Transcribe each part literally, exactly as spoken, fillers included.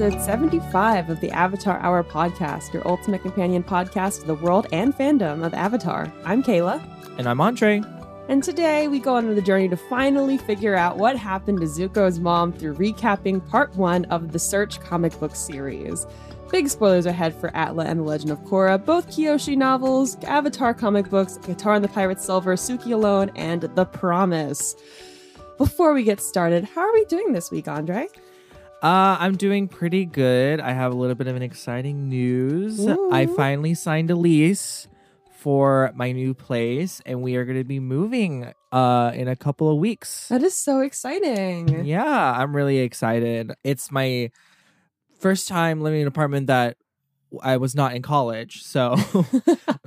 episode seventy-five of the Avatar Hour podcast, your ultimate companion podcast to the world and fandom of Avatar. I'm Kayla. And I'm Andre. And today we go on the journey to finally figure out what happened to Zuko's mom through recapping part one of The Search comic book series. Big spoilers ahead for Atla and The Legend of Korra, both Kiyoshi novels, Avatar comic books, Guitar and the Pirate Silver, Suki Alone, and The Promise. Before we get started, how are we doing this week, Andre? Uh, I'm doing pretty good. I have a little bit of an exciting news. Ooh. I finally signed a lease for my new place, and we are going to be moving uh, in a couple of weeks. That is so exciting. Yeah, I'm really excited. It's my first time living in an apartment that I was not in college. So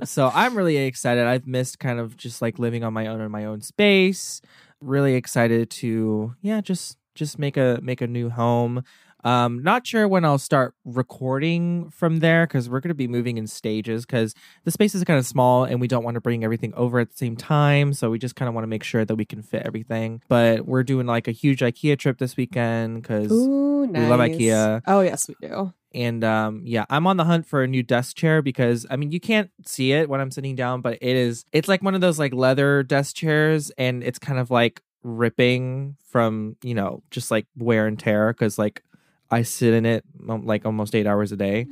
so I'm really excited. I've missed kind of just like living on my own in my own space. Really excited to, yeah, just... just make a make a new home. Um, not sure when I'll start recording from there because we're going to be moving in stages because the space is kind of small and we don't want to bring everything over at the same time. So we just kind of want to make sure that we can fit everything. But we're doing like a huge IKEA trip this weekend because nice. We love IKEA. Oh, yes, we do. And um, yeah, I'm on the hunt for a new desk chair because, I mean, you can't see it when I'm sitting down, but it is. It's like one of those like leather desk chairs and it's kind of like ripping from, you know, just like wear and tear because like I sit in it like almost eight hours a day.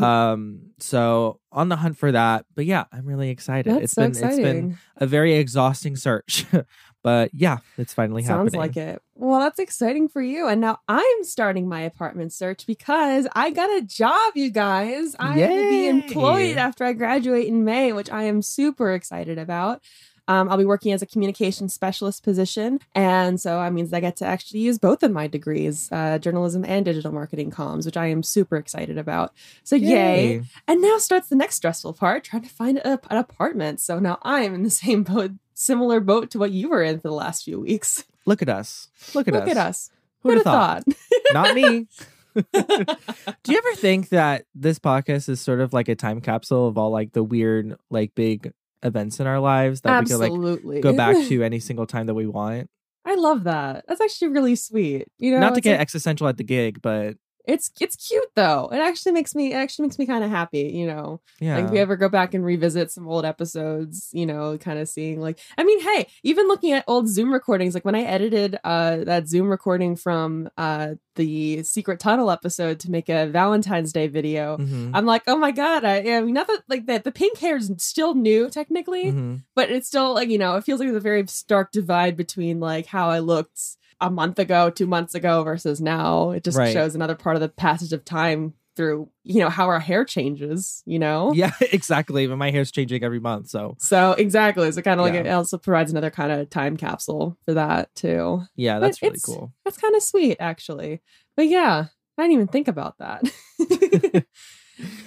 um so on the hunt for that, but yeah, I'm really excited. That's it's so been exciting. It's been a very exhausting search. But yeah, it's finally happening. Sounds like it. Well, that's exciting for you. And now I'm starting my apartment search because I got a job, you guys. I'm going to be employed after I graduate in May, which I am super excited about. Um, I'll be working as a communication specialist position. And so that means I get to actually use both of my degrees, uh, journalism and digital marketing comms, which I am super excited about. So yay. yay. And now starts the next stressful part, trying to find a, an apartment. So now I'm in the same boat, similar boat to what you were in for the last few weeks. Look at us. Look at Look us. Look at us. Who'd have thought? thought? Not me. Do you ever think that this podcast is sort of like a time capsule of all like the weird, like big events in our lives that Absolutely. We can like go back to any single time that we want? I love that. That's actually really sweet. You know, not to get like, existential at the gig, but it's it's cute though. It actually makes me it actually makes me kind of happy. You know, yeah. Like if we ever go back and revisit some old episodes, you know, kind of seeing like, I mean, hey, even looking at old Zoom recordings, like when I edited uh, that Zoom recording from uh, the Secret Tunnel episode to make a Valentine's Day video. Mm-hmm. I'm like, oh my God. I, I mean, not that like that. The pink hair is still new technically, mm-hmm. but it's still like, you know, it feels like there's a very stark divide between like how I looked a month ago, two months ago versus now. It just right. shows another part of the passage of time through, you know, how our hair changes, you know? Yeah, exactly. But my hair's changing every month. So, so exactly. So kind of like yeah. it also provides another kind of time capsule for that too. Yeah, that's but really cool. That's kind of sweet actually. But yeah, I didn't even think about that.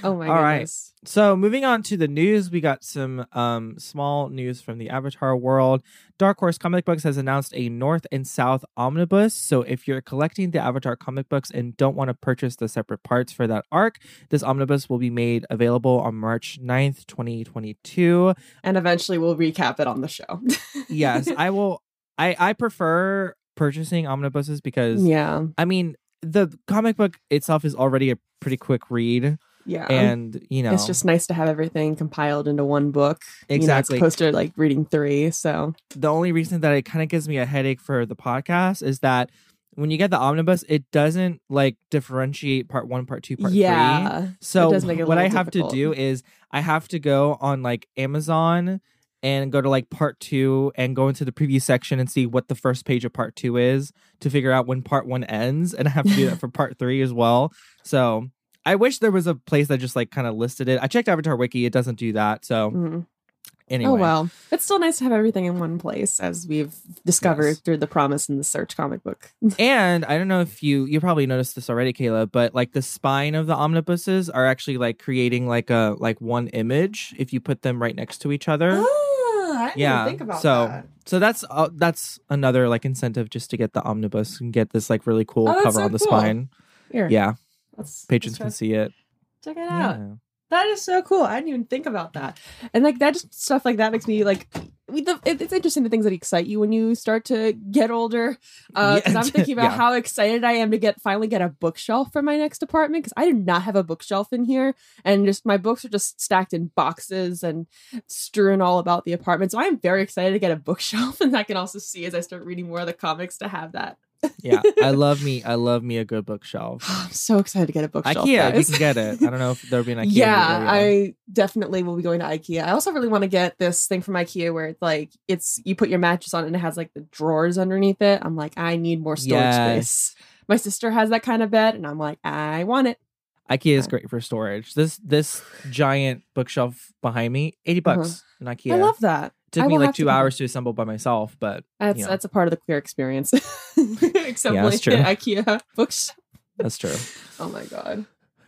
Oh my All goodness. Right. So moving on to the news, we got some um, small news from the Avatar world. Dark Horse Comic Books has announced a North and South omnibus. So if you're collecting the Avatar comic books and don't want to purchase the separate parts for that arc, this omnibus will be made available on March ninth, twenty twenty-two. And eventually we'll recap it on the show. Yes, I will. I, I prefer purchasing omnibuses because, yeah, I mean, the comic book itself is already a pretty quick read. Yeah. And, you know, it's just nice to have everything compiled into one book. Exactly. You know, it's opposed to like reading three. So the only reason that it kind of gives me a headache for the podcast is that when you get the omnibus, it doesn't like differentiate part one, part two, part yeah. three. So what I have difficult. to do is I have to go on like Amazon and go to like part two and go into the preview section and see what the first page of part two is to figure out when part one ends. And I have to do that for part three as well. So I wish there was a place that just like kind of listed it. I checked Avatar Wiki. It doesn't do that. So mm-hmm. anyway. Oh, well. It's still nice to have everything in one place, as we've discovered yes. through The Promise and The Search comic book. And I don't know if you, you probably noticed this already, Kayla, but like the spine of the omnibuses are actually like creating like a, like one image if you put them right next to each other. Oh. I didn't yeah. even think about so, that. So that's uh, that's another like incentive just to get the omnibus and get this like really cool oh, cover so on the cool. spine. Here. Yeah. Let's, Patrons let's can see it. Check it yeah. out. That is so cool. I didn't even think about that. And like that just stuff like that makes me like the, it's interesting the things that excite you when you start to get older. Uh, yeah. I'm thinking about yeah. how excited I am to get finally get a bookshelf for my next apartment, because I did not have a bookshelf in here, and just my books are just stacked in boxes and strewn all about the apartment. So I'm very excited to get a bookshelf, and I can also see as I start reading more of the comics to have that. yeah, I love me. I love me a good bookshelf. I'm so excited to get a bookshelf. IKEA, guys. You can get it. I don't know if there'll be an IKEA. Yeah, I definitely will be going to IKEA. I also really want to get this thing from IKEA where it's like it's you put your mattress on and it has like the drawers underneath it. I'm like, I need more storage yes. space. My sister has that kind of bed, and I'm like, I want it. IKEA is great for storage. This this giant bookshelf behind me, eighty bucks uh-huh. in IKEA. I love that. It took me like two to hours to assemble by myself, but that's you know. that's a part of the queer experience. Except yeah, like the IKEA books. That's true. Oh my god!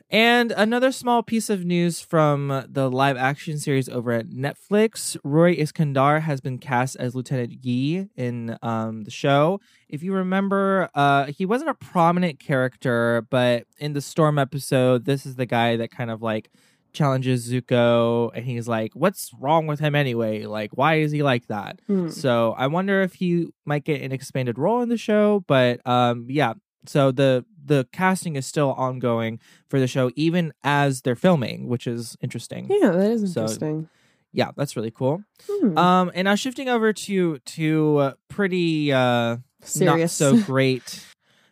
And another small piece of news from the live action series over at Netflix: Rory Iskandar has been cast as Lieutenant Yi in um, the show. If you remember, uh, he wasn't a prominent character, but in the Storm episode, this is the guy that kind of like. challenges Zuko, and he's like, what's wrong with him anyway? Like, why is he like that? Mm. So I wonder if he might get an expanded role in the show, but um yeah so the the casting is still ongoing for the show even as they're filming, which is interesting. Yeah, that is interesting. So, yeah, that's really cool. Mm. Um and now shifting over to to uh, pretty uh serious, not so great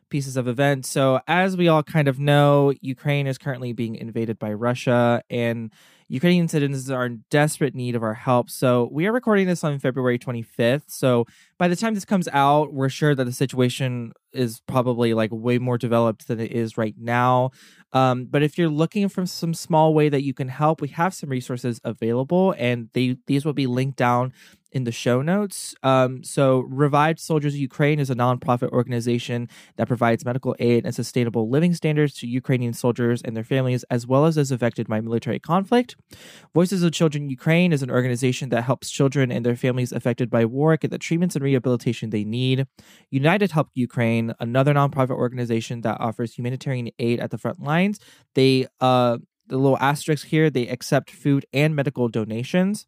pieces of events. So as we all kind of know, Ukraine is currently being invaded by Russia, and Ukrainian citizens are in desperate need of our help. So we are recording this on February twenty-fifth. So by the time this comes out, we're sure that the situation is probably like way more developed than it is right now. Um, but if you're looking for some small way that you can help, we have some resources available, and they these will be linked down in the show notes. Um, so Revived Soldiers Ukraine is a nonprofit organization that provides medical aid and sustainable living standards to Ukrainian soldiers and their families, as well as those affected by military conflict. Voices of Children Ukraine is an organization that helps children and their families affected by war get the treatments and rehabilitation they need. United Help Ukraine, another nonprofit organization that offers humanitarian aid at the front lines. They, uh, the little asterisk here, they accept food and medical donations.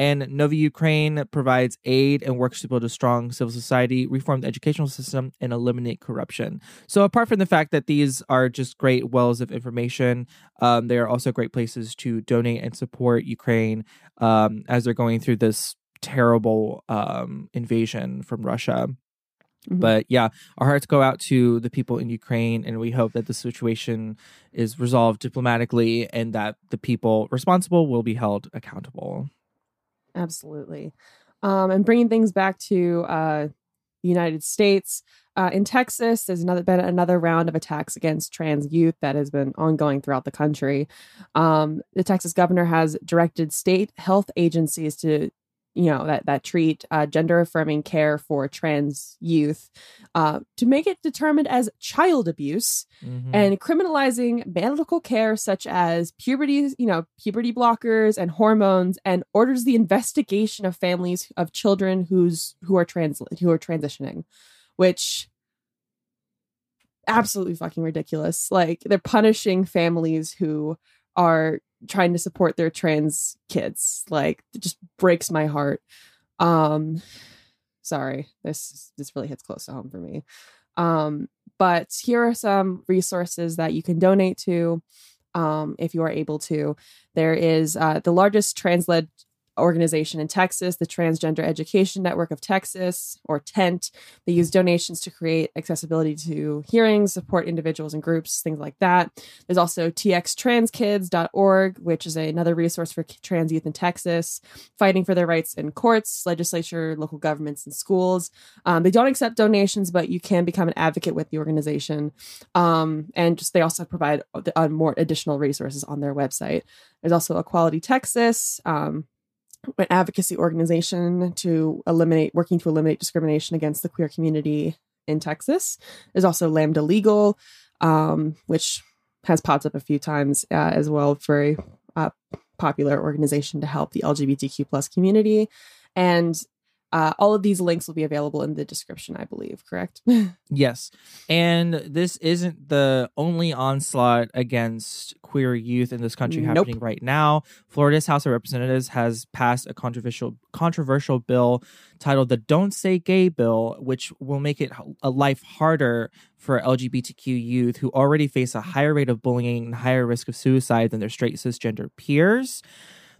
And Nova Ukraine provides aid and works to build a strong civil society, reform the educational system, and eliminate corruption. So apart from the fact that these are just great wells of information, um, they are also great places to donate and support Ukraine um, as they're going through this terrible um, invasion from Russia. Mm-hmm. But yeah, our hearts go out to the people in Ukraine, and we hope that the situation is resolved diplomatically and that the people responsible will be held accountable. Absolutely. Um, and bringing things back to uh, the United States, uh, in Texas, there's another been another round of attacks against trans youth that has been ongoing throughout the country. Um, the Texas governor has directed state health agencies to you know, that, that treat uh, gender affirming care for trans youth uh, to make it determined as child abuse, mm-hmm. and criminalizing medical care such as puberty, you know, puberty blockers and hormones, and orders the investigation of families of children who's who are trans who are transitioning, which absolutely fucking ridiculous. Like, they're punishing families who are trying to support their trans kids. Like, it just breaks my heart. Um sorry, this this really hits close to home for me. Um but here are some resources that you can donate to um if you are able to. There is uh the largest trans-led organization in Texas, the Transgender Education Network of Texas, or TENT. They use donations to create accessibility to hearings, support individuals and groups, things like that. There's also T X trans kids dot org, which is a, another resource for trans youth in Texas, fighting for their rights in courts, legislature, local governments, and schools. Um, they don't accept donations, but you can become an advocate with the organization. Um, and just they also provide uh, more additional resources on their website. There's also Equality Texas, um, an advocacy organization to eliminate working to eliminate discrimination against the queer community in Texas. There's also Lambda Legal, um, which has popped up a few times uh, as well, for a uh, popular organization to help the L G B T Q plus community. And Uh, all of these links will be available in the description, I believe, correct? Yes. And this isn't the only onslaught against queer youth in this country nope. happening right now. Florida's House of Representatives has passed a controversial controversial bill titled the Don't Say Gay bill, which will make it a life harder for L G B T Q youth who already face a higher rate of bullying and higher risk of suicide than their straight cisgender peers.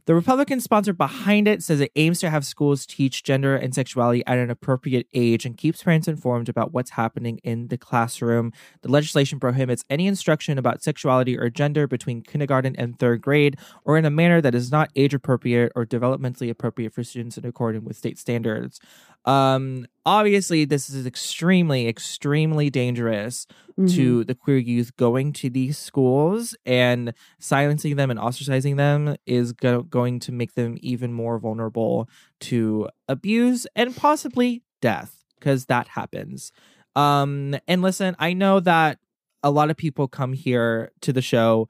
The Republican sponsor behind it says it aims to have schools teach gender and sexuality at an appropriate age and keeps parents informed about what's happening in the classroom. The legislation prohibits any instruction about sexuality or gender between kindergarten and third grade or in a manner that is not age appropriate or developmentally appropriate for students in accordance with state standards. Um, obviously, this is extremely, extremely dangerous mm-hmm. to the queer youth going to these schools, and silencing them and ostracizing them is go- going to make them even more vulnerable to abuse and possibly death, because that happens. Um, and listen, I know that a lot of people come here to the show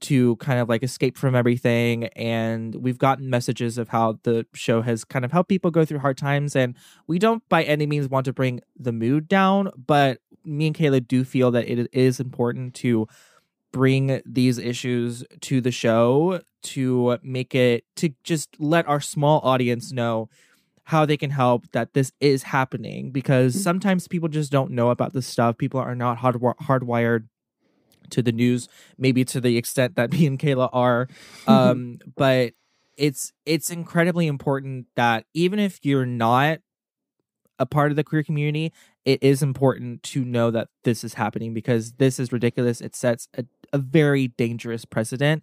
to kind of like escape from everything, and we've gotten messages of how the show has kind of helped people go through hard times, and we don't by any means want to bring the mood down, but me and Kayla do feel that it is important to bring these issues to the show to make it, to just let our small audience know how they can help, that this is happening, because sometimes people just don't know about this stuff. People are not hard hardwired to the news, maybe to the extent that me and Kayla are. Um, but it's it's incredibly important that even if you're not a part of the queer community, it is important to know that this is happening, because this is ridiculous. It sets a, a very dangerous precedent.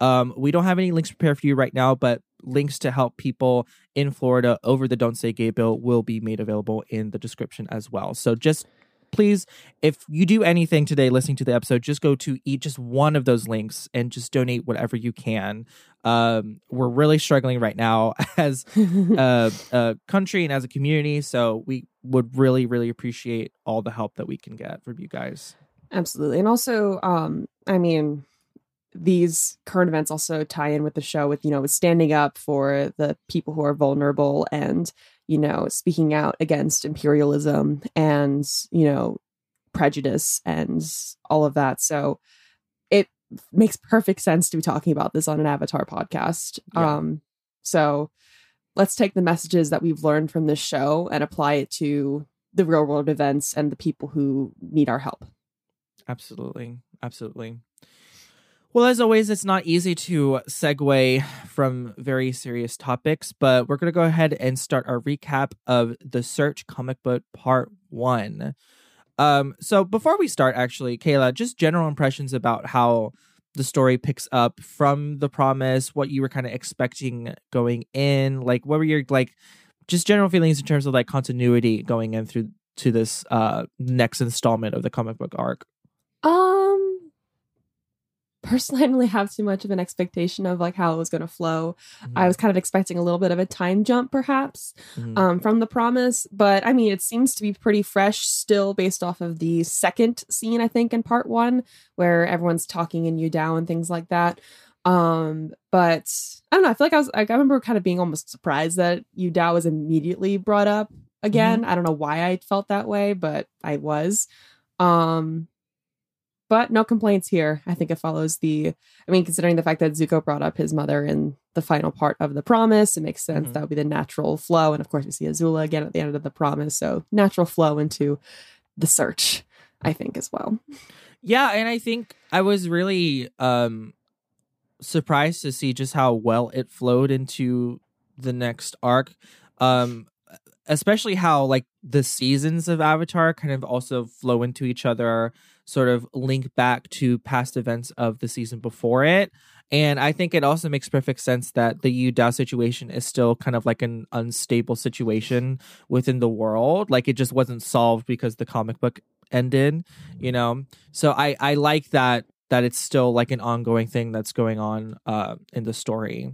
Um, we don't have any links prepared for you right now, but links to help people in Florida over the Don't Say Gay bill will be made available in the description as well. So just please, if you do anything today listening to the episode, just go to eat just one of those links and just donate whatever you can. Um, we're really struggling right now as a, a country and as a community, so we would really, really appreciate all the help that we can get from you guys. Absolutely. And also, um, I mean, these current events also tie in with the show with, you know, with standing up for the people who are vulnerable and, you know, speaking out against imperialism and, you know, prejudice and all of that. So it makes perfect sense to be talking about this on an Avatar podcast. Yeah. Um, so let's take the messages that we've learned from this show and apply it to the real world events and the people who need our help. Absolutely. Absolutely. Well, as always, it's not easy to segue from very serious topics, but we're going to go ahead and start our recap of The Search comic book part one. Um, so before we start, actually, Kayla, just general impressions about how the story picks up from The Promise, what you were kind of expecting going in, like what were your like just general feelings in terms of like continuity going in through to this uh, next installment of the comic book arc? Um. Personally, I didn't really have too much of an expectation of like how it was going to flow. Mm-hmm. I was kind of expecting a little bit of a time jump, perhaps, mm-hmm. um, from The Promise. But I mean, it seems to be pretty fresh still based off of the second scene, I think, in part one, where everyone's talking in Yu Dao and things like that. Um, but I don't know. I feel like I was like, I remember kind of being almost surprised that Yu Dao was immediately brought up again. Mm-hmm. I don't know why I felt that way, but I was. Um, But no complaints here. I think it follows the, I mean, considering the fact that Zuko brought up his mother in the final part of The Promise, it makes sense. Mm-hmm. That would be the natural flow. And of course, we see Azula again at the end of The Promise. So natural flow into The Search, I think, as well. Yeah. And I think I was really um, surprised to see just how well it flowed into the next arc. Um, especially how like the seasons of Avatar kind of also flow into each other, sort of link back to past events of the season before it. And I think it also makes perfect sense that the Yu Dao situation is still kind of like an unstable situation within the world. Like it just wasn't solved because the comic book ended, you know? So I, I like that, that it's still like an ongoing thing that's going on uh, in the story.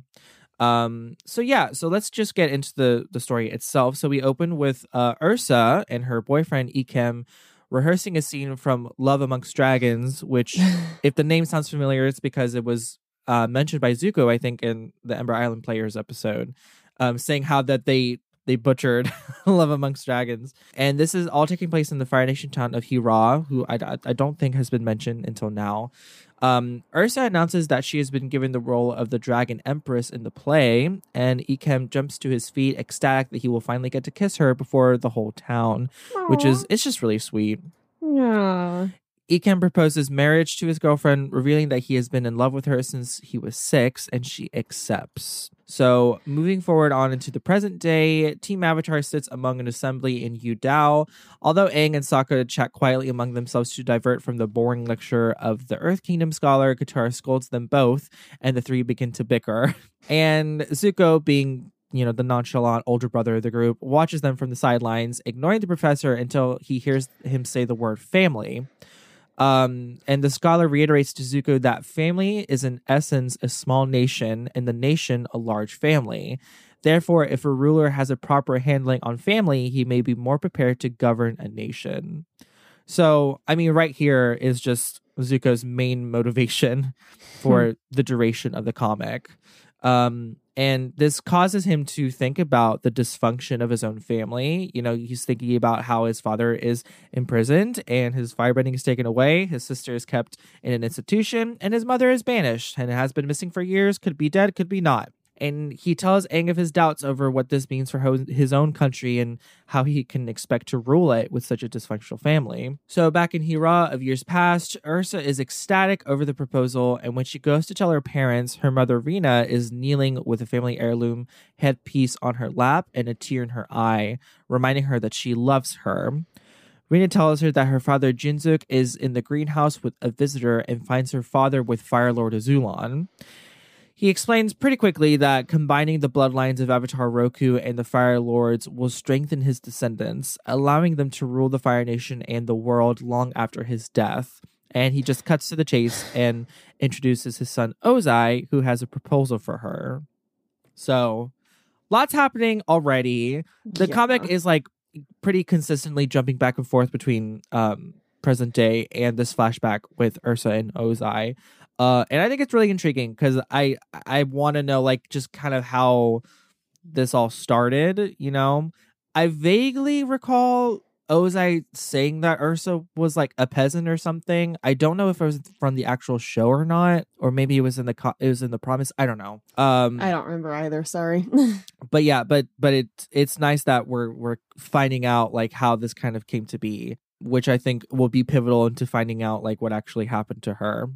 Um, so yeah, so let's just get into the, the story itself. So we open with uh, Ursa and her boyfriend Ikem rehearsing a scene from Love Amongst Dragons, which, if the name sounds familiar, it's because it was uh, mentioned by Zuko, I think, in the Ember Island Players episode, um, saying how that they They butchered Love Amongst Dragons. And this is all taking place in the Fire Nation town of Hira, who I, I don't think has been mentioned until now. Um, Ursa announces that she has been given the role of the Dragon Empress in the play, and Ikem jumps to his feet, ecstatic that he will finally get to kiss her before the whole town. Aww. Which is, it's just really sweet. Yeah. Ikem proposes marriage to his girlfriend, revealing that he has been in love with her since he was six, and she accepts. So, moving forward on into the present day, Team Avatar sits among an assembly in Yu Dao. Although Aang and Sokka chat quietly among themselves to divert from the boring lecture of the Earth Kingdom scholar, Katara scolds them both, and the three begin to bicker. And Zuko, being, you know, the nonchalant older brother of the group, watches them from the sidelines, ignoring the professor until he hears him say the word family. Um, and the scholar reiterates to Zuko that family is in essence a small nation and the nation a large family. Therefore, if a ruler has a proper handling on family, he may be more prepared to govern a nation. So, I mean, right here is just Zuko's main motivation for the duration of the comic. Um, and this causes him to think about the dysfunction of his own family. You know, he's thinking about how his father is imprisoned and his firebending is taken away. His sister is kept in an institution and his mother is banished and has been missing for years. Could be dead, could be not. And he tells Aang of his doubts over what this means for ho- his own country and how he can expect to rule it with such a dysfunctional family. So back in Hira of years past, Ursa is ecstatic over the proposal, and when she goes to tell her parents, her mother Rina is kneeling with a family heirloom headpiece on her lap and a tear in her eye, reminding her that she loves her. Rina tells her that her father Jinzuk is in the greenhouse with a visitor and finds her father with Fire Lord Azulon. He explains pretty quickly that combining the bloodlines of Avatar Roku and the Fire Lords will strengthen his descendants, allowing them to rule the Fire Nation and the world long after his death. And he just cuts to the chase and introduces his son Ozai, who has a proposal for her. So, lots happening already. The yeah. comic is like pretty consistently jumping back and forth between um, present day and this flashback with Ursa and Ozai. Uh, and I think it's really intriguing because I, I want to know, like, just kind of how this all started, you know? I vaguely recall Ozai saying that Ursa was, like, a peasant or something. I don't know if it was from the actual show or not, or maybe it was in the co- it was in The Promise. I don't know. Um, I don't remember either, sorry. But yeah, but but it, it's nice that we're we're finding out, like, how this kind of came to be, which I think will be pivotal into finding out, like, what actually happened to her.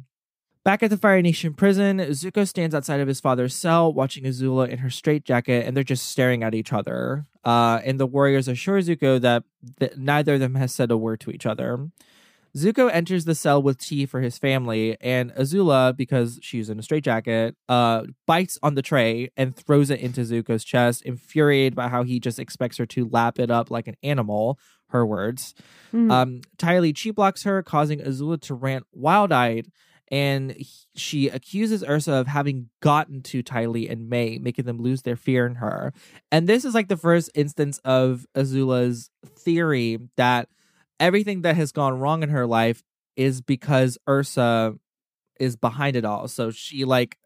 Back at the Fire Nation prison, Zuko stands outside of his father's cell, watching Azula in her straitjacket, and they're just staring at each other. Uh, and the warriors assure Zuko that th- neither of them has said a word to each other. Zuko enters the cell with tea for his family, and Azula, because she's in a straitjacket, uh, bites on the tray and throws it into Zuko's chest, infuriated by how he just expects her to lap it up like an animal. Her words. Mm. Um, Ty Lee chi blocks her, causing Azula to rant wild-eyed. And she accuses Ursa of having gotten to Ty Lee and May, making them lose their fear in her. And this is like the first instance of Azula's theory that everything that has gone wrong in her life is because Ursa is behind it all. So she like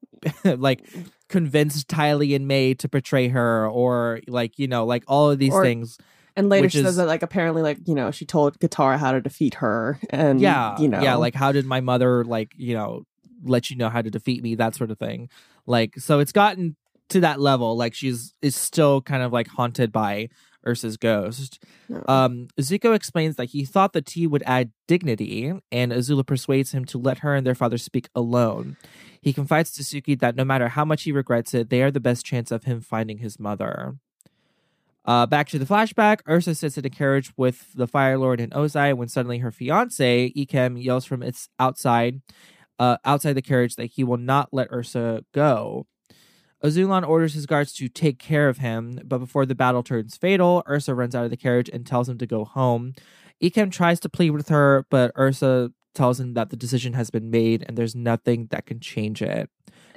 like convinced Ty Lee and May to betray her, or like, you know, like all of these or- things. And later Which she is, says that, like, apparently, like, you know, she told Katara how to defeat her. And, yeah, you know. Yeah, like, how did my mother, like, you know, let you know how to defeat me? That sort of thing. Like, so it's gotten to that level. Like, she's is still kind of, like, haunted by Ursa's ghost. No. Um, Zuko explains that he thought the tea would add dignity, and Azula persuades him to let her and their father speak alone. He confides to Suki that no matter how much he regrets it, they are the best chance of him finding his mother. Uh, back to the flashback, Ursa sits in a carriage with the Fire Lord and Ozai when suddenly her fiancé, Ikem, yells from its outside, uh, outside the carriage that he will not let Ursa go. Azulon orders his guards to take care of him, but before the battle turns fatal, Ursa runs out of the carriage and tells him to go home. Ikem tries to plead with her, but Ursa tells him that the decision has been made and there's nothing that can change it.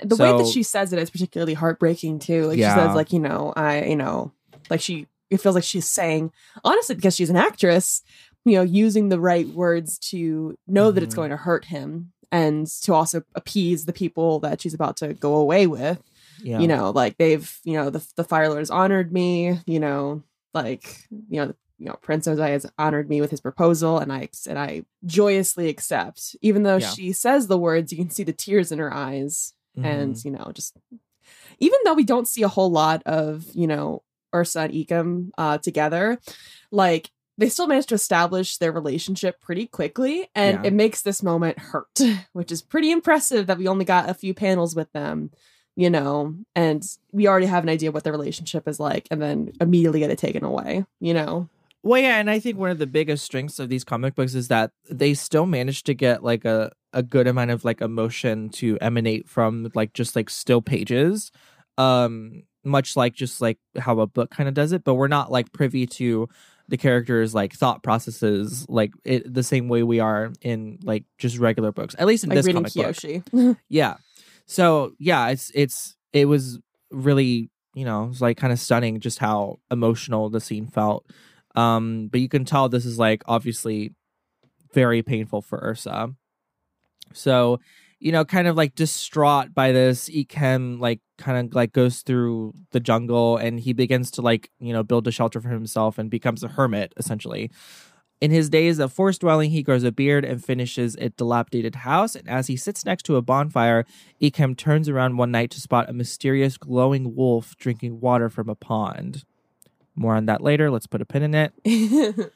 The so, way that she says it is particularly heartbreaking, too. Like yeah. She says, like, you know, I, you know... Like she, it feels like she's saying, honestly, because she's an actress, you know, using the right words to know mm-hmm. that it's going to hurt him and to also appease the people that she's about to go away with. yeah. you know, like they've, you know, the, the Fire Lord has honored me, you know, like, you know, you know, Prince Ozai has honored me with his proposal, and I and I joyously accept, even though yeah. she says the words, you can see the tears in her eyes. Mm-hmm. And, you know, just even though we don't see a whole lot of, you know, Ursa and Ikem uh, together, like they still managed to establish their relationship pretty quickly. And yeah. it makes this moment hurt, which is pretty impressive that we only got a few panels with them, you know, and we already have an idea what their relationship is like, and then immediately get it taken away, you know. Well, yeah, and I think one of the biggest strengths of these comic books is that they still manage to get like a, a good amount of like emotion to emanate from like just like still pages, um, much like just like how a book kind of does it. But we're not like privy to the characters' like thought processes like it, the same way we are in like just regular books, at least in like this comic Kiyoshi. Book. Yeah. So yeah, it's it's it was really, you know, it was like kind of stunning just how emotional the scene felt. Um, but you can tell this is like obviously very painful for Ursa. So, you know, kind of like distraught by this, Ikem like kind of like goes through the jungle, and he begins to like, you know, build a shelter for himself and becomes a hermit essentially. In his days of forest dwelling, he grows a beard and finishes a dilapidated house. And as he sits next to a bonfire, Ikem turns around one night to spot a mysterious glowing wolf drinking water from a pond. More on that later. Let's put a pin in it.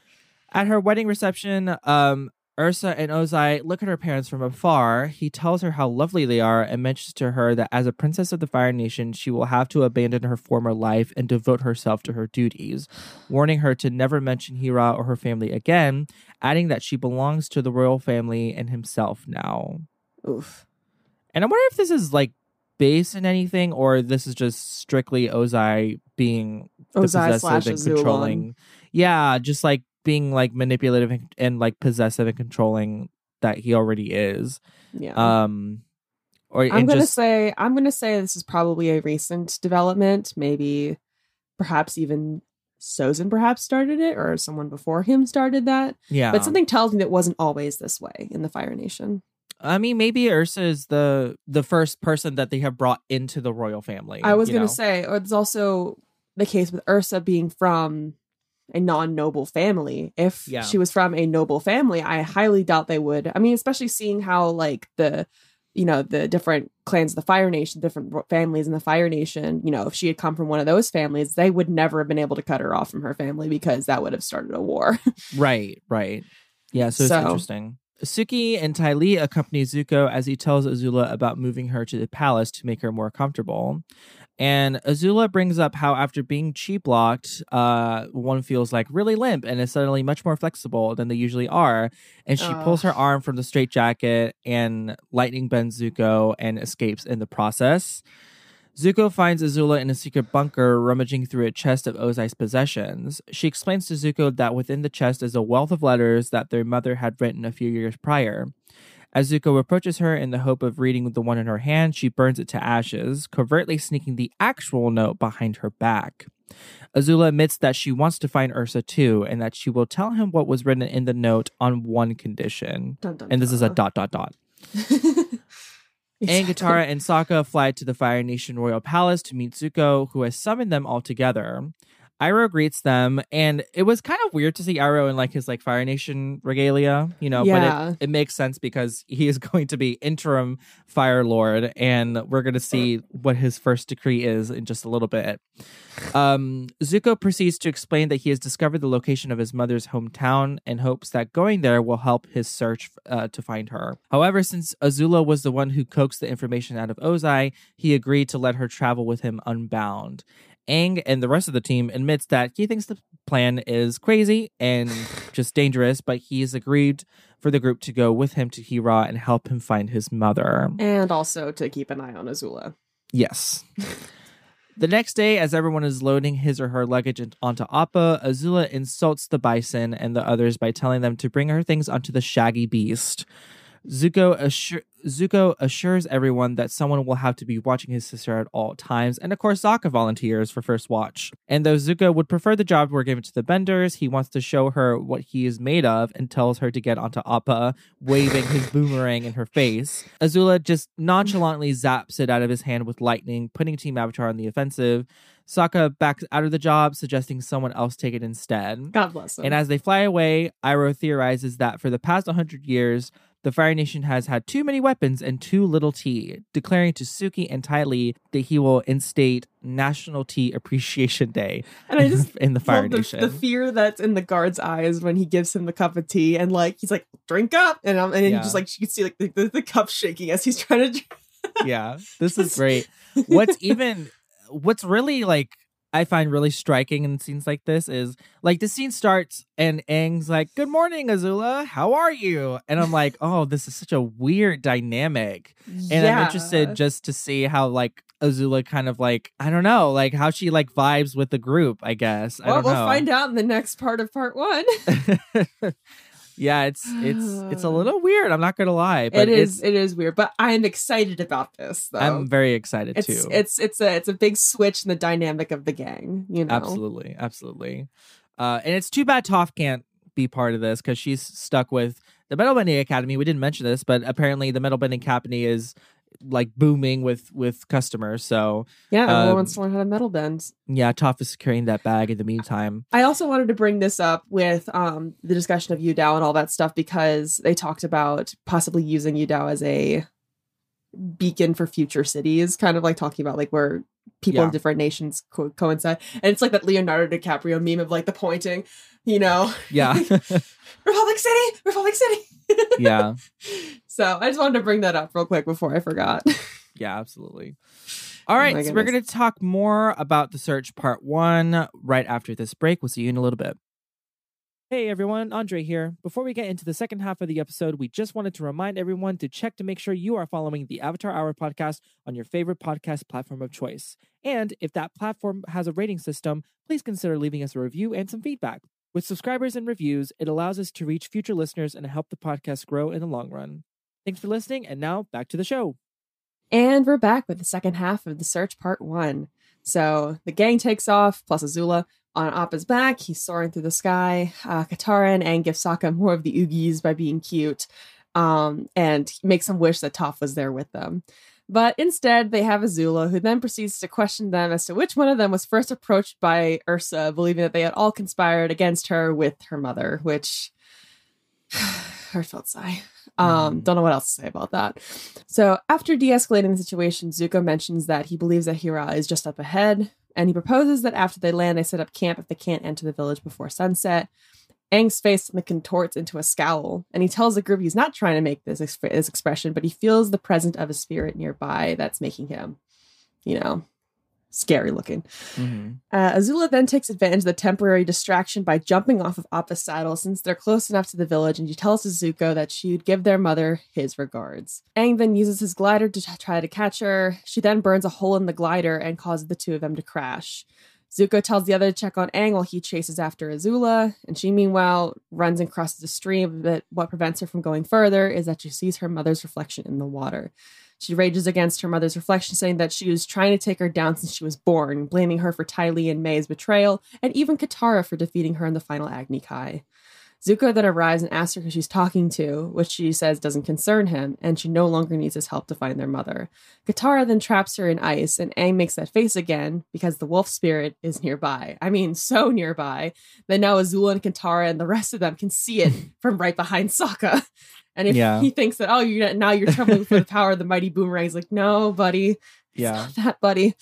At her wedding reception, um, Ursa and Ozai look at her parents from afar. He tells her how lovely they are and mentions to her that as a princess of the Fire Nation, she will have to abandon her former life and devote herself to her duties, warning her to never mention Hira or her family again, adding that she belongs to the royal family and himself now. Oof. And I wonder if this is like based in anything, or this is just strictly Ozai being the Ozai possessive and controlling. Azulon. Yeah, just like being like manipulative and, and like possessive and controlling that he already is. Yeah. Um, or I'm gonna just... say I'm gonna say this is probably a recent development. Maybe, perhaps even Sozin perhaps started it, or someone before him started that. Yeah. But something tells me that it wasn't always this way in the Fire Nation. I mean, maybe Ursa is the the first person that they have brought into the royal family. I was going to say, or it's also the case with Ursa being from a non-noble family. If yeah. she was from a noble family, I highly doubt they would. I mean, especially seeing how like the, you know, the different clans of the Fire Nation, different families in the Fire Nation, you know, if she had come from one of those families, they would never have been able to cut her off from her family, because that would have started a war. Right, right. Yeah, so, so it's interesting. Suki and Ty Lee accompany Zuko as he tells Azula about moving her to the palace to make her more comfortable. And Azula brings up how after being chi blocked, uh, one feels like really limp and is suddenly much more flexible than they usually are. And she uh. pulls her arm from the straitjacket, and lightning bends Zuko and escapes in the process. Zuko finds Azula in a secret bunker, rummaging through a chest of Ozai's possessions. She explains to Zuko that within the chest is a wealth of letters that their mother had written a few years prior. As Zuko approaches her in the hope of reading the one in her hand, she burns it to ashes, covertly sneaking the actual note behind her back. Azula admits that she wants to find Ursa too, and that she will tell him what was written in the note on one condition. Dun, dun, and this dun. is a dot, dot, dot. Exactly. And Katara and Sokka fly to the Fire Nation Royal Palace to meet Zuko, who has summoned them all together. Iroh greets them, and it was kind of weird to see Iroh in like his like Fire Nation regalia, you know, yeah. but it, it makes sense because he is going to be interim Fire Lord, and we're going to see what his first decree is in just a little bit. Um, Zuko proceeds to explain that he has discovered the location of his mother's hometown and hopes that going there will help his search uh, to find her. However, since Azula was the one who coaxed the information out of Ozai, he agreed to let her travel with him unbound. Aang and the rest of the team admits that he thinks the plan is crazy and just dangerous, but he's agreed for the group to go with him to Hira and help him find his mother. And also to keep an eye on Azula. Yes. The next day, as everyone is loading his or her luggage onto Appa, Azula insults the bison and the others by telling them to bring her things onto the shaggy beast. Zuko, assur- Zuko assures everyone that someone will have to be watching his sister at all times, and of course Sokka volunteers for first watch. And though Zuko would prefer the job were given to the Benders, he wants to show her what he is made of and tells her to get onto Appa, waving his boomerang in her face. Azula just nonchalantly zaps it out of his hand with lightning, putting Team Avatar on the offensive. Sokka backs out of the job, suggesting someone else take it instead. God bless him. And as they fly away, Iroh theorizes that for the past one hundred years, the Fire Nation has had too many weapons and too little tea, declaring to Suki and Ty Lee that he will instate National Tea Appreciation Day. And I just in the Fire the, Nation, the fear that's in the guard's eyes when he gives him the cup of tea, and like he's like, "Drink up," and um, and then yeah. he just like you can see like the, the, the cup shaking as he's trying to drink. Yeah, this is great. What's even what's really like. I find really striking in scenes like this is like the scene starts and Aang's like, "Good morning, Azula. How are you?" And I'm like, "Oh, this is such a weird dynamic." Yeah. And I'm interested just to see how like Azula kind of like, I don't know, like how she like vibes with the group, I guess. Well, I don't know. We'll find out in the next part of part one. Yeah, it's it's it's a little weird. I'm not gonna lie, but it is it is weird. But I am excited about this, though. I'm very excited it's, too. It's it's a it's a big switch in the dynamic of the gang. You know, absolutely, absolutely. Uh, and it's too bad Toph can't be part of this because she's stuck with the Metal Bending Academy. We didn't mention this, but apparently the Metal Bending Academy is like booming with with customers, so yeah, everyone um, wants to learn how to metal bend. Yeah, Toph is securing that bag in the meantime. I also wanted to bring this up with um the discussion of Yu Dao and all that stuff because they talked about possibly using Yu Dao as a beacon for future cities, kind of like talking about like where people yeah. in different nations co- coincide, and it's like that Leonardo DiCaprio meme of like the pointing, you know? Yeah. Republic City, Republic City. Yeah. So I just wanted to bring that up real quick before I forgot. Yeah, absolutely. All right, oh so we're going to talk more about The Search Part One right after this break. We'll see you in a little bit. Hey everyone, Andre here. Before we get into the second half of the episode, we just wanted to remind everyone to check to make sure you are following the Avatar Hour podcast on your favorite podcast platform of choice. And if that platform has a rating system, please consider leaving us a review and some feedback. With subscribers and reviews, it allows us to reach future listeners and help the podcast grow in the long run. Thanks for listening, and now back to the show. And we're back with the second half of The Search Part One. So the gang takes off, plus Azula, on Appa's back. He's soaring through the sky. Uh, Katara and Aang give Sokka more of the oogies by being cute, um, and makes him wish that Toph was there with them. But instead, they have Azula, who then proceeds to question them as to which one of them was first approached by Ursa, believing that they had all conspired against her with her mother, which... heartfelt sigh. Um, mm. Don't know what else to say about that. So after de-escalating the situation, Zuko mentions that he believes that Hira is just up ahead, and he proposes that after they land, they set up camp if they can't enter the village before sunset. Aang's face suddenly contorts into a scowl, and he tells the group he's not trying to make this, exp- this expression, but he feels the presence of a spirit nearby that's making him, you know, scary looking. Mm-hmm. Uh, Azula then takes advantage of the temporary distraction by jumping off of Appa's saddle since they're close enough to the village, and she tells Zuko that she'd give their mother his regards. Aang then uses his glider to t- try to catch her. She then burns a hole in the glider and causes the two of them to crash. Zuko tells the other to check on Aang while he chases after Azula, and she, meanwhile, runs and crosses the stream, but what prevents her from going further is that she sees her mother's reflection in the water. She rages against her mother's reflection, saying that she was trying to take her down since she was born, blaming her for Ty Lee and May's betrayal, and even Katara for defeating her in the final Agni Kai. Zuko then arrives and asks her who she's talking to, which she says doesn't concern him, and she no longer needs his help to find their mother. Katara then traps her in ice, and Aang makes that face again because the wolf spirit is nearby. I mean, so nearby that now Azula and Katara and the rest of them can see it from right behind Sokka. And if yeah. he thinks that, oh, you're now you're troubling for the power of the mighty boomerang, he's like, no, buddy. It's yeah. not that, buddy.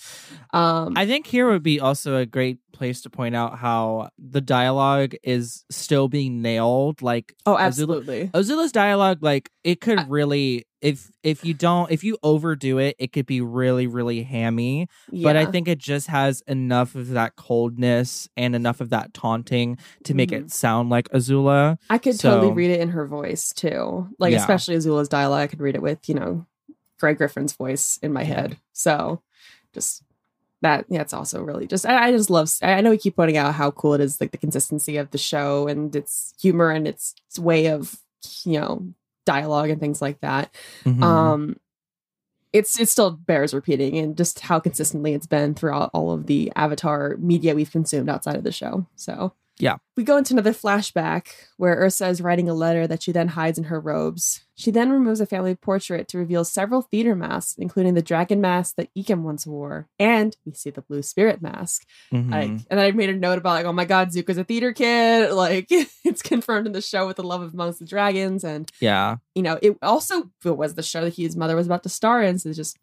Um, I think here would be also a great place to point out how the dialogue is still being nailed. Like, oh, absolutely. Azula, Azula's dialogue, like, it could I, really, if if you don't, if you overdo it, it could be really, really hammy. Yeah. But I think it just has enough of that coldness and enough of that taunting to make mm-hmm. it sound like Azula. I could so, totally read it in her voice, too. Like, yeah. especially Azula's dialogue, I could read it with, you know, Greg Griffin's voice in my head. So just that, yeah, it's also really just, I, I just love, I know we keep pointing out how cool it is, like the consistency of the show and its humor and its, its way of, you know, dialogue and things like that. Mm-hmm. Um, it's it still bears repeating, and just how consistently it's been throughout all of the Avatar media we've consumed outside of the show. So yeah, we go into another flashback where Ursa is writing a letter that she then hides in her robes. She then removes a family portrait to reveal several theater masks, including the dragon mask that Ikem once wore. And we see the blue spirit mask. Mm-hmm. Like, and then I made a note about, like, oh my God, Zuko's a theater kid. Like, it's confirmed in the show with the Love Amongst the Dragons. And, yeah, you know, it also it was the show that his mother was about to star in. So it's just,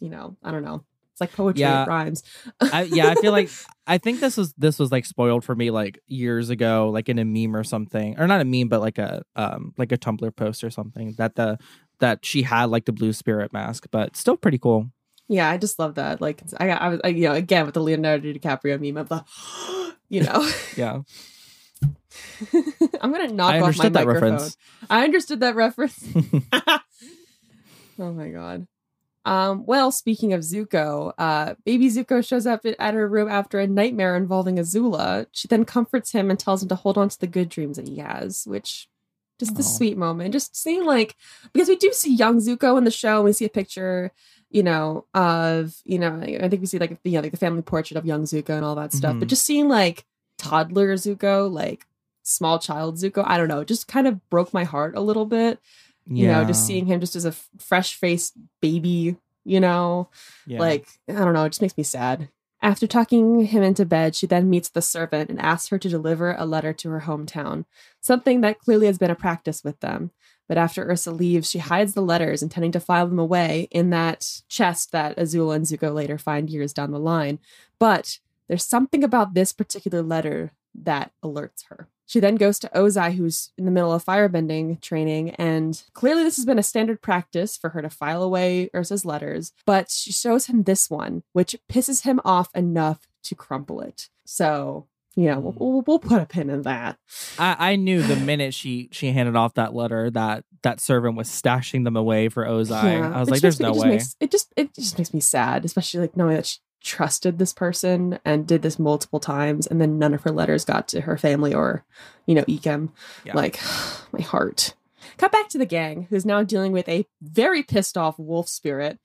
you know, I don't know. It's like poetry, yeah. It rhymes. I, yeah, I feel like I think this was this was like spoiled for me like years ago, like in a meme or something, or not a meme, but like a um like a Tumblr post or something that the that she had like the blue spirit mask, but still pretty cool. Yeah, I just love that. Like I, I was, I, you know, again with the Leonardo DiCaprio meme of the, you know, yeah. I'm gonna knock I off my that microphone. Reference. I understood that reference. Oh my God. Um, well, speaking of Zuko, uh, baby Zuko shows up at her room after a nightmare involving Azula. She then comforts him and tells him to hold on to the good dreams that he has, which just the sweet moment. Just seeing, like, because we do see young Zuko in the show. We see a picture, you know, of, you know, I think we see like, you know, like the family portrait of young Zuko and all that stuff. Mm-hmm. But just seeing like toddler Zuko, like small child Zuko, I don't know, just kind of broke my heart a little bit. You yeah. know, just seeing him just as a f- fresh-faced baby, you know, yeah. like, I don't know, it just makes me sad. After tucking him into bed, she then meets the servant and asks her to deliver a letter to her hometown, something that clearly has been a practice with them. But after Ursa leaves, she hides the letters, intending to file them away in that chest that Azula and Zuko later find years down the line. But there's something about this particular letter that alerts her. She then goes to Ozai, who's in the middle of firebending training, and clearly this has been a standard practice for her to file away Ursa's letters, but she shows him this one, which pisses him off enough to crumple it. So, you know, we'll, we'll, we'll put a pin in that. I, I knew the minute she she handed off that letter that that servant was stashing them away for Ozai. Yeah, I was like, there's me, no it way. Makes, it, just, it just makes me sad, especially like knowing that she trusted this person and did this multiple times, and then none of her letters got to her family or, you know, Ikem. Yeah. Like, my heart. Cut back to the gang, who's now dealing with a very pissed off wolf spirit,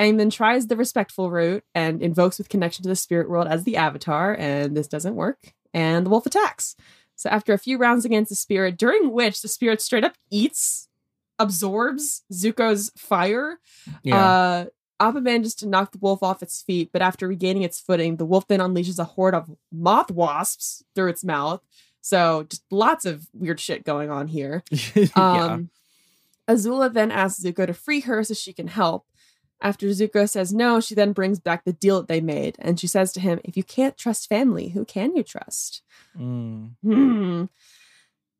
and then tries the respectful route and invokes with connection to the spirit world as the Avatar, and this doesn't work, and the wolf attacks. So after a few rounds against the spirit, during which the spirit straight up eats, absorbs Zuko's fire, yeah. uh Appa manages to knock the wolf off its feet, but after regaining its footing, the wolf then unleashes a horde of moth wasps through its mouth. So just lots of weird shit going on here. yeah. um, Azula then asks Zuko to free her so she can help. After Zuko says no, she then brings back the deal that they made. And she says to him, if you can't trust family, who can you trust? Mm. Hmm.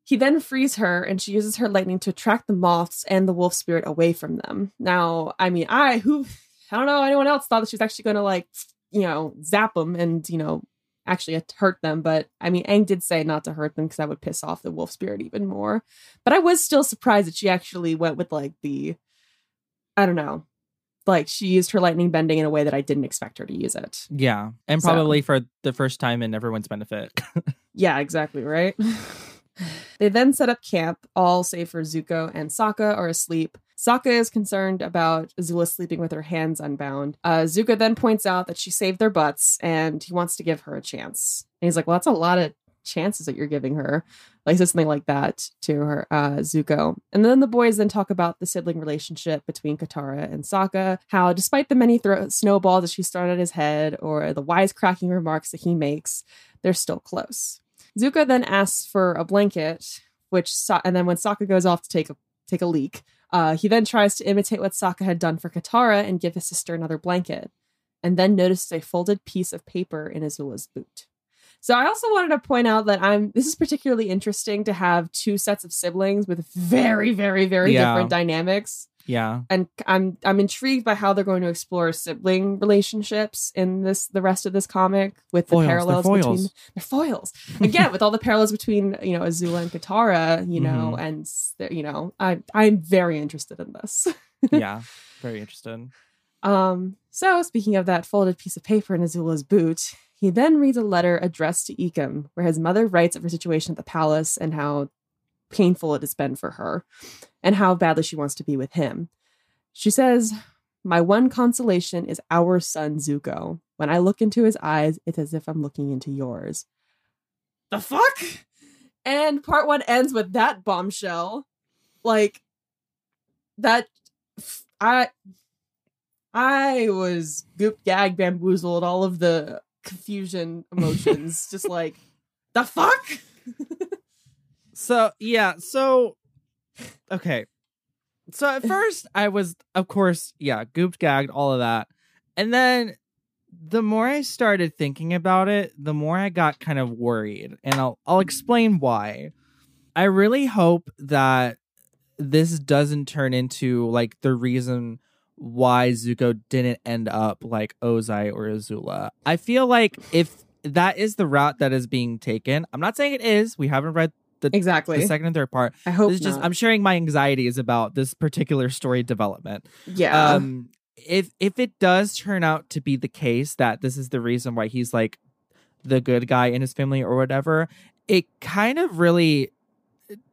He then frees her, and she uses her lightning to attract the moths and the wolf spirit away from them. Now, I mean, I who I don't know anyone else thought that she was actually going to, like, you know, zap them and, you know, actually hurt them. But I mean, Aang did say not to hurt them because that would piss off the wolf spirit even more. But I was still surprised that she actually went with, like, the, I don't know, like she used her lightning bending in a way that I didn't expect her to use it. Yeah, and probably so. For the first time in everyone's benefit. Yeah, exactly, right? They then set up camp, all save for Zuko and Sokka are asleep. Sokka is concerned about Azula sleeping with her hands unbound. Uh, Zuko then points out that she saved their butts and he wants to give her a chance. And he's like, well, that's a lot of chances that you're giving her. Like, he says something like that to her, uh, Zuko. And then the boys then talk about the sibling relationship between Katara and Sokka, how despite the many throw- snowballs that she's thrown at his head or the wisecracking remarks that he makes, they're still close. Zuko then asks for a blanket, which so- and then when Sokka goes off to take a take a leak, uh, he then tries to imitate what Sokka had done for Katara and give his sister another blanket, and then notices a folded piece of paper in Azula's boot. So I also wanted to point out that I'm this is particularly interesting to have two sets of siblings with very, very, very yeah. different dynamics. Yeah, and I'm I'm intrigued by how they're going to explore sibling relationships in this the rest of this comic with the foils, parallels they're between the foils again with all the parallels between, you know, Azula and Katara, you know, mm-hmm. and you know I I'm very interested in this. Yeah, very interested. Um. So speaking of that folded piece of paper in Azula's boot, he then reads a letter addressed to Ikem, where his mother writes of her situation at the palace and how painful it has been for her and how badly she wants to be with him. She says, "My one consolation is our son, Zuko. When I look into his eyes, it's as if I'm looking into yours." The fuck? And part one ends with that bombshell. Like, that... I... I was goop, gag, bamboozled, all of the confusion emotions. Just like, the fuck? So, yeah, so... Okay. So at first, I was, of course, yeah, gooped, gagged, all of that. And then the more I started thinking about it, the more I got kind of worried. And I'll I'll explain why. I really hope that this doesn't turn into, like, the reason why Zuko didn't end up like Ozai or Azula. I feel like if that is the route that is being taken, I'm not saying it is. We haven't read The, exactly the second and third part. I hope this is just, I'm sharing my anxieties about this particular story development. Yeah. Um, if if it does turn out to be the case that this is the reason why he's like the good guy in his family or whatever, it kind of really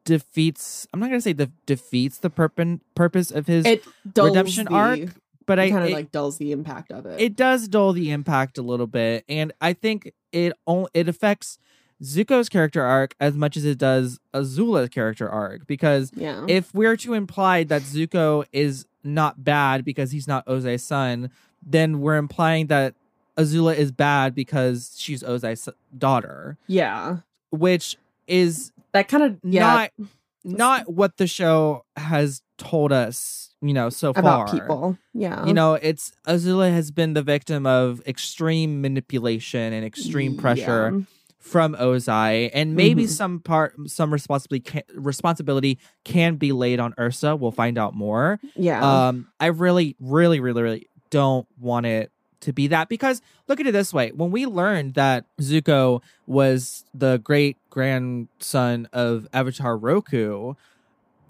defeats. I'm not gonna say the defeats the purpose purpose of his it redemption the, arc, but I kind of like dulls the impact of it. It does dull the impact a little bit, and I think it only it affects Zuko's character arc as much as it does Azula's character arc, because yeah. if we're to imply that Zuko is not bad because he's not Ozai's son, then we're implying that Azula is bad because she's Ozai's daughter. Yeah. Which is that kind of yeah. not not what the show has told us, you know, so about far. People. Yeah. You know, it's Azula has been the victim of extreme manipulation and extreme pressure. Yeah. From Ozai, and maybe mm-hmm. some part, some responsibility can, responsibility can be laid on Ursa. We'll find out more. Yeah. Um. I really, really, really, really don't want it to be that, because look at it this way: when we learned that Zuko was the great grandson of Avatar Roku,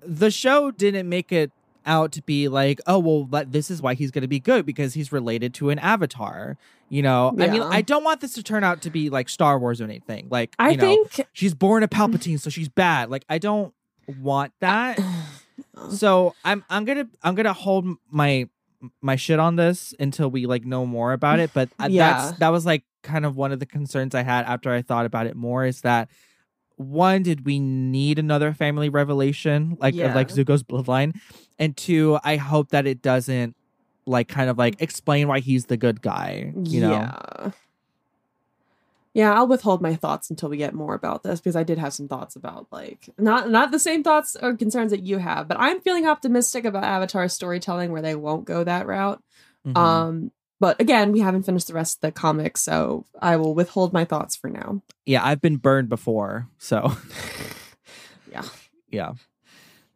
the show didn't make it out to be like, oh well, but this is why he's going to be good because he's related to an avatar. You know, yeah. I mean, I don't want this to turn out to be like Star Wars or anything. Like, I you know, think she's born a Palpatine, so she's bad. Like, I don't want that. So I'm I'm gonna I'm gonna hold my my shit on this until we like know more about it. But yeah. that's that was like kind of one of the concerns I had after I thought about it more, is that. One, did we need another family revelation like yeah. of like Zuko's bloodline? And two, I hope that it doesn't like kind of like explain why he's the good guy. You know? Yeah. Yeah, I'll withhold my thoughts until we get more about this, because I did have some thoughts about like not not the same thoughts or concerns that you have, but I'm feeling optimistic about Avatar storytelling where they won't go that route. Mm-hmm. Um But again, we haven't finished the rest of the comic, so I will withhold my thoughts for now. Yeah, I've been burned before, so. yeah. Yeah.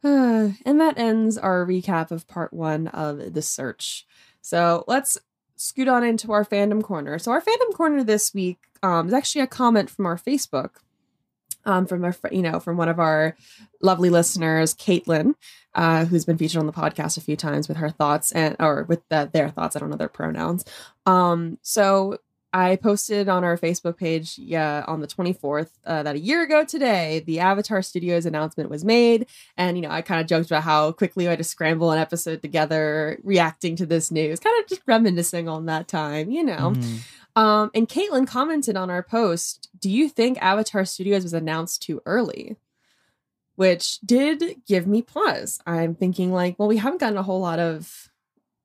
Uh, and that ends our recap of part one of The Search. So let's scoot on into our fandom corner. So our fandom corner this week um, is actually a comment from our Facebook, um, from our, you know, from one of our lovely listeners, Caitlin. Uh, who's been featured on the podcast a few times with her thoughts and or with the, their thoughts. I don't know their pronouns. Um, so I posted on our Facebook page yeah, on the twenty-fourth uh, that a year ago today, the Avatar Studios announcement was made. And, you know, I kind of joked about how quickly I had to scramble an episode together reacting to this news, kind of just reminiscing on that time, you know. Mm-hmm. Um, and Caitlin commented on our post, "Do you think Avatar Studios was announced too early?" Which did give me pause. I'm thinking like, well, we haven't gotten a whole lot of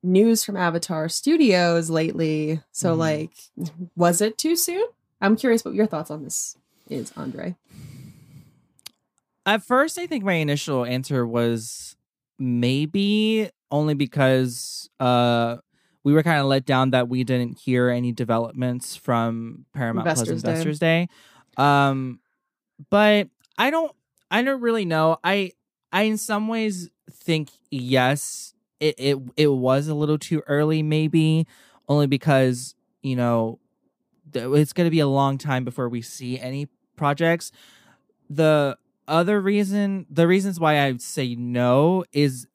news from Avatar Studios lately. So mm. like, was it too soon? I'm curious what your thoughts on this is, Andre. At first, I think my initial answer was maybe, only because uh, we were kind of let down that we didn't hear any developments from Paramount Investors Plus Investors Day. Day. Um, but I don't, I don't really know. I I in some ways think yes, it, it it was a little too early, maybe, only because, you know, it's going to be a long time before we see any projects. The other reason, the reasons why I would say no is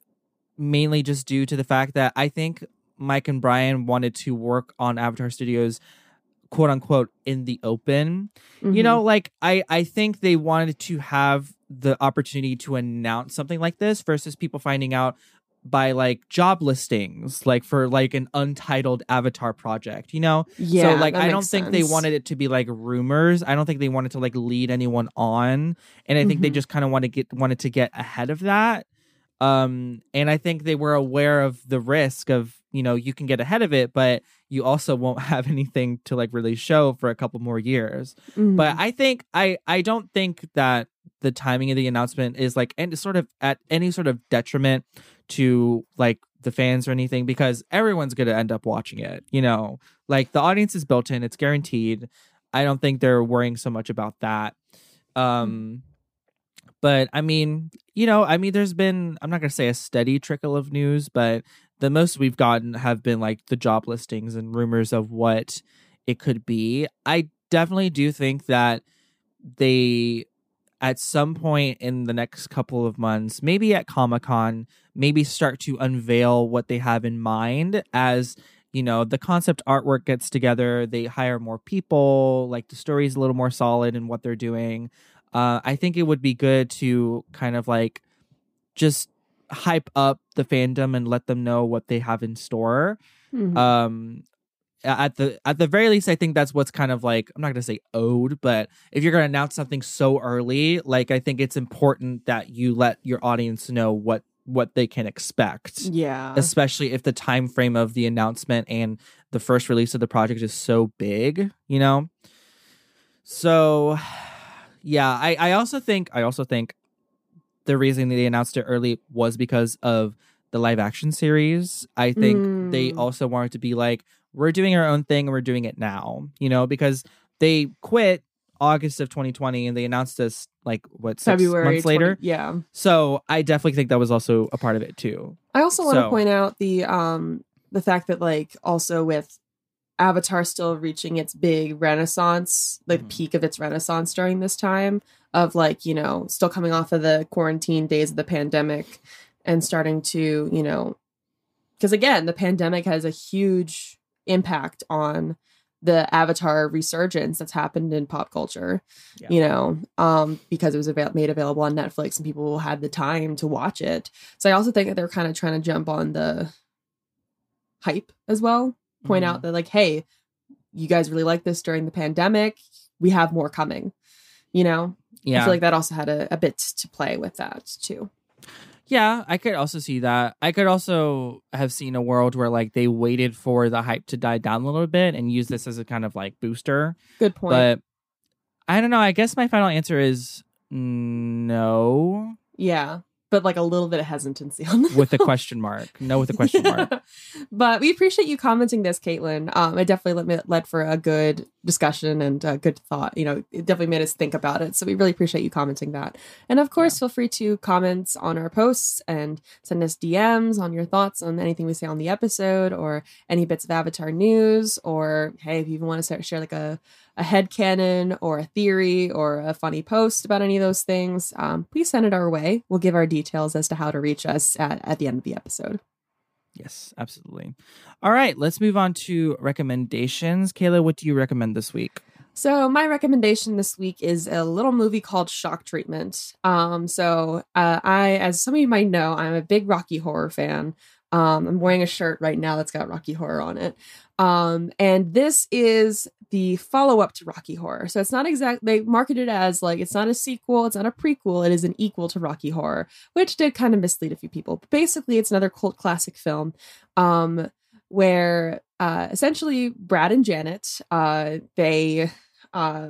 mainly just due to the fact that I think Mike and Brian wanted to work on Avatar Studios, quote unquote, in the open. Mm-hmm. You know, like I I think they wanted to have the opportunity to announce something like this versus people finding out by like job listings, like for like an untitled Avatar project, you know? Yeah. So like, I don't think they wanted it to be like rumors. I don't think they wanted to like lead anyone on. And I think mm-hmm. they just kind of want to get wanted to get ahead of that. Um, and I think they were aware of the risk of, you know, you can get ahead of it, but you also won't have anything to like really show for a couple more years. Mm-hmm. But I think I, I don't think that the timing of the announcement is like and sort of at any sort of detriment to like the fans or anything, because everyone's going to end up watching it, you know, like the audience is built in, it's guaranteed. I don't think they're worrying so much about that. Um, but I mean, you know, I mean, there's been, I'm not going to say a steady trickle of news, but the most we've gotten have been like the job listings and rumors of what it could be. I definitely do think that they, at some point in the next couple of months, maybe at Comic-Con, maybe start to unveil what they have in mind as, you know, the concept artwork gets together, they hire more people, like the story's a little more solid in what they're doing. Uh, I think it would be good to kind of like just hype up the fandom and let them know what they have in store. Mm-hmm. Um, at the at the very least, I think that's what's kind of like, I'm not going to say owed, but if you're going to announce something so early, like I think it's important that you let your audience know what what they can expect. Yeah. Especially if the time frame of the announcement and the first release of the project is so big, you know? So yeah, I, I also think I also think the reason they announced it early was because of the live action series. I think mm. they also wanted to be like, we're doing our own thing and we're doing it now, you know, because they quit August of twenty twenty and they announced this like what six February months twenty later. Yeah. So I definitely think that was also a part of it too. I also want so. to point out the um the fact that like also with Avatar still reaching its big renaissance, like mm-hmm. peak of its renaissance during this time of like, you know, still coming off of the quarantine days of the pandemic and starting to, you know, because again, the pandemic has a huge impact on the Avatar resurgence that's happened in pop culture, yeah. you know, um, because it was av- made available on Netflix and people had the time to watch it. So I also think that they're kind of trying to jump on the hype as well. Point mm-hmm. out that like, hey, you guys really liked this during the pandemic. We have more coming, you know? Yeah. I feel like that also had a, a bit to play with that too. Yeah, I could also see that. I could also have seen a world where like they waited for the hype to die down a little bit and use this as a kind of like booster. Good point. But I don't know. I guess my final answer is no. Yeah, but like a little bit of hesitancy on that. With a question mark. No, with a question mark. But we appreciate you commenting this, Caitlin. Um, it definitely led for a good discussion and a good thought. You know, it definitely made us think about it. So we really appreciate you commenting that. And of course, yeah. feel free to comment on our posts and send us D Ms on your thoughts on anything we say on the episode or any bits of Avatar news. Or, hey, if you even want to share like a, a headcanon or a theory or a funny post about any of those things, um, please send it our way. We'll give our details as to how to reach us at, at the end of the episode. Yes, absolutely. All right, let's move on to recommendations. Kayla, what do you recommend this week? So my recommendation this week is a little movie called Shock Treatment. Um, so uh, I, as some of you might know, I'm a big Rocky Horror fan. Um, I'm wearing a shirt right now that's got Rocky Horror on it. Um, and this is the follow-up to Rocky Horror. So it's not exactly, they market it as like, it's not a sequel, it's not a prequel, it is an equal to Rocky Horror, which did kind of mislead a few people. But basically, it's another cult classic film um, where uh, essentially Brad and Janet, uh, they... Uh,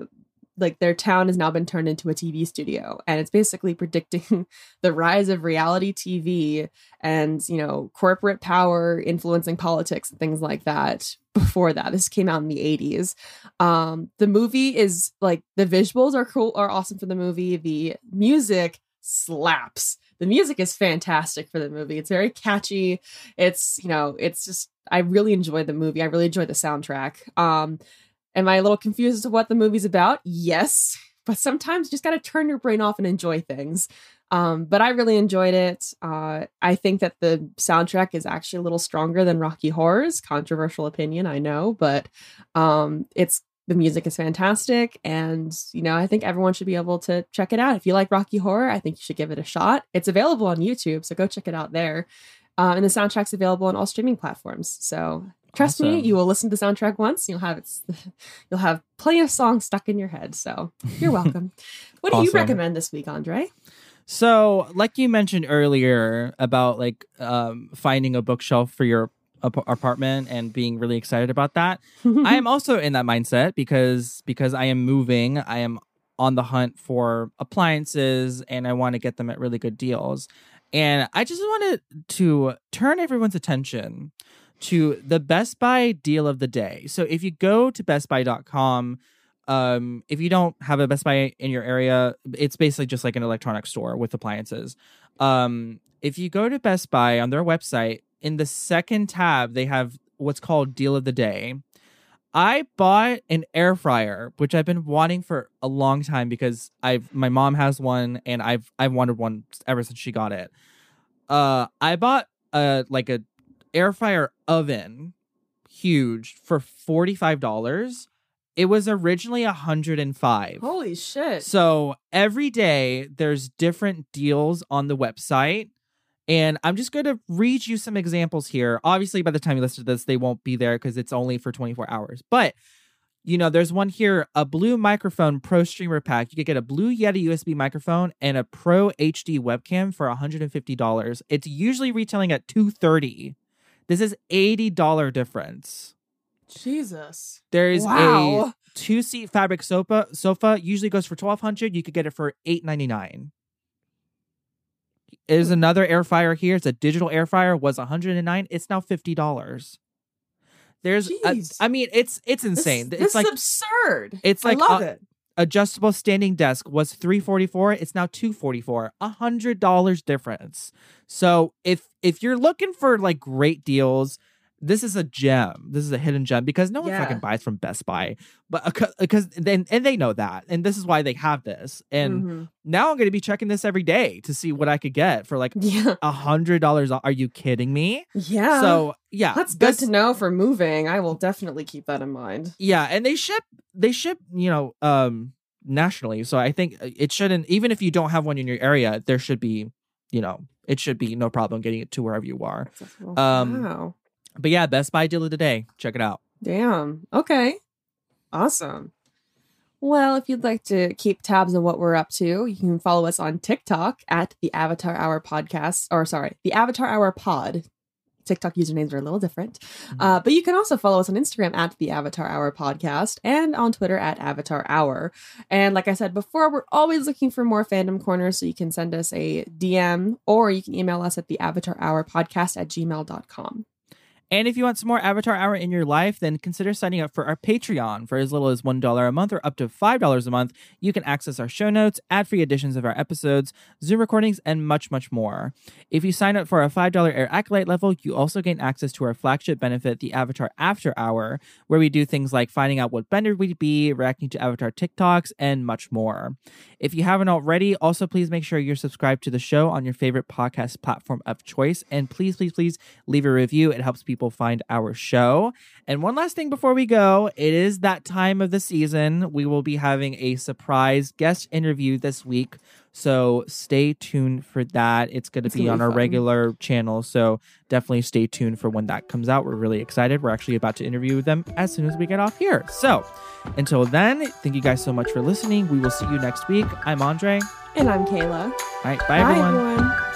like their town has now been turned into a T V studio, and it's basically predicting the rise of reality T V and, you know, corporate power influencing politics and things like that. Before that, this came out in the eighties. Um, the movie is like the visuals are cool, are awesome for the movie. The music slaps. The music is fantastic for the movie. It's very catchy. It's, you know, it's just, I really enjoyed the movie. I really enjoyed the soundtrack. Um, Am I a little confused as to what the movie's about? Yes, but sometimes you just got to turn your brain off and enjoy things. Um, but I really enjoyed it. Uh, I think that the soundtrack is actually a little stronger than Rocky Horror's. Controversial opinion, I know, but um, it's the music is fantastic. And, you know, I think everyone should be able to check it out. If you like Rocky Horror, I think you should give it a shot. It's available on YouTube, so go check it out there. Uh, and the soundtrack's available on all streaming platforms. So trust awesome. me, you will listen to the soundtrack once. You'll have it's, you'll have plenty of songs stuck in your head. So you're welcome. What do awesome. you recommend this week, Andre? So like you mentioned earlier about like um, finding a bookshelf for your ap- apartment and being really excited about that. I am also in that mindset because because I am moving. I am on the hunt for appliances and I want to get them at really good deals. And I just wanted to turn everyone's attention to the Best Buy deal of the day. So if you go to best buy dot com, um, if you don't have a Best Buy in your area, it's basically just like an electronics store with appliances. Um, if you go to Best Buy on their website, in the second tab, they have what's called deal of the day. I bought an air fryer, which I've been wanting for a long time because I've my mom has one and I've I've wanted one ever since she got it. Uh, I bought a like a air fryer oven, huge, for forty-five dollars. It was originally one hundred five dollars. Holy shit. So every day there's different deals on the website. And I'm just going to read you some examples here. Obviously, by the time you listen to this, they won't be there because it's only for twenty-four hours. But, you know, there's one here, a Blue Microphone Pro Streamer Pack. You could get a Blue Yeti U S B microphone and a Pro H D webcam for one hundred fifty dollars. It's usually retailing at two hundred thirty dollars. This is eighty dollars difference. Jesus. There's wow. a two-seat fabric sofa. Sofa usually goes for twelve hundred dollars. You could get it for eight ninety-nine. Is another air fryer here. It's a digital air fryer. Was one hundred nine dollars. It's now fifty dollars. There's, a, I mean, it's it's insane. This, it's this like is absurd. It's like I love a, it. Adjustable standing desk was three hundred forty-four dollars. It's now two hundred forty-four dollars. A hundred dollars difference. So if if you're looking for like great deals, this is a gem. This is a hidden gem because no one yeah. fucking buys from Best Buy, but because then and they know that, and this is why they have this. And mm-hmm. now I'm going to be checking this every day to see what I could get for like a yeah. hundred dollars. Are you kidding me? Yeah. So yeah, that's this, good to know for moving. I will definitely keep that in mind. Yeah, and they ship. They ship. You know, um, nationally. So I think it shouldn't. Even if you don't have one in your area, there should be. You know, it should be no problem getting it to wherever you are. Well, um, wow. But yeah, Best Buy deal of the day. Check it out. Damn. Okay. Awesome. Well, if you'd like to keep tabs on what we're up to, you can follow us on TikTok at the Avatar Hour Podcast, or sorry, the Avatar Hour Pod. TikTok usernames are a little different. Mm-hmm. Uh, but you can also follow us on Instagram at the Avatar Hour Podcast and on Twitter at Avatar Hour. And like I said before, we're always looking for more fandom corners. So you can send us a D M or you can email us at the Avatar Hour Podcast at gmail dot com. And if you want some more Avatar Hour in your life, then consider signing up for our Patreon. For as little as one dollar a month or up to five dollars a month, you can access our show notes, ad-free editions of our episodes, Zoom recordings, and much, much more. If you sign up for our five dollars Air Acolyte level, you also gain access to our flagship benefit, the Avatar After Hour, where we do things like finding out what bender we'd be, reacting to Avatar TikToks, and much more. If you haven't already, also please make sure you're subscribed to the show on your favorite podcast platform of choice. And please, please, please leave a review. It helps people People find our show. And one last thing before we go, it is that time of the season. We will be having a surprise guest interview this week, so stay tuned for that. It's going to be on our regular channel, so definitely stay tuned for when that comes out. We're really excited. We're actually about to interview them as soon as we get off here. So until then, thank you guys so much for listening. We will see you next week. I'm Andre. And I'm Kayla. All right, bye, bye everyone, everyone.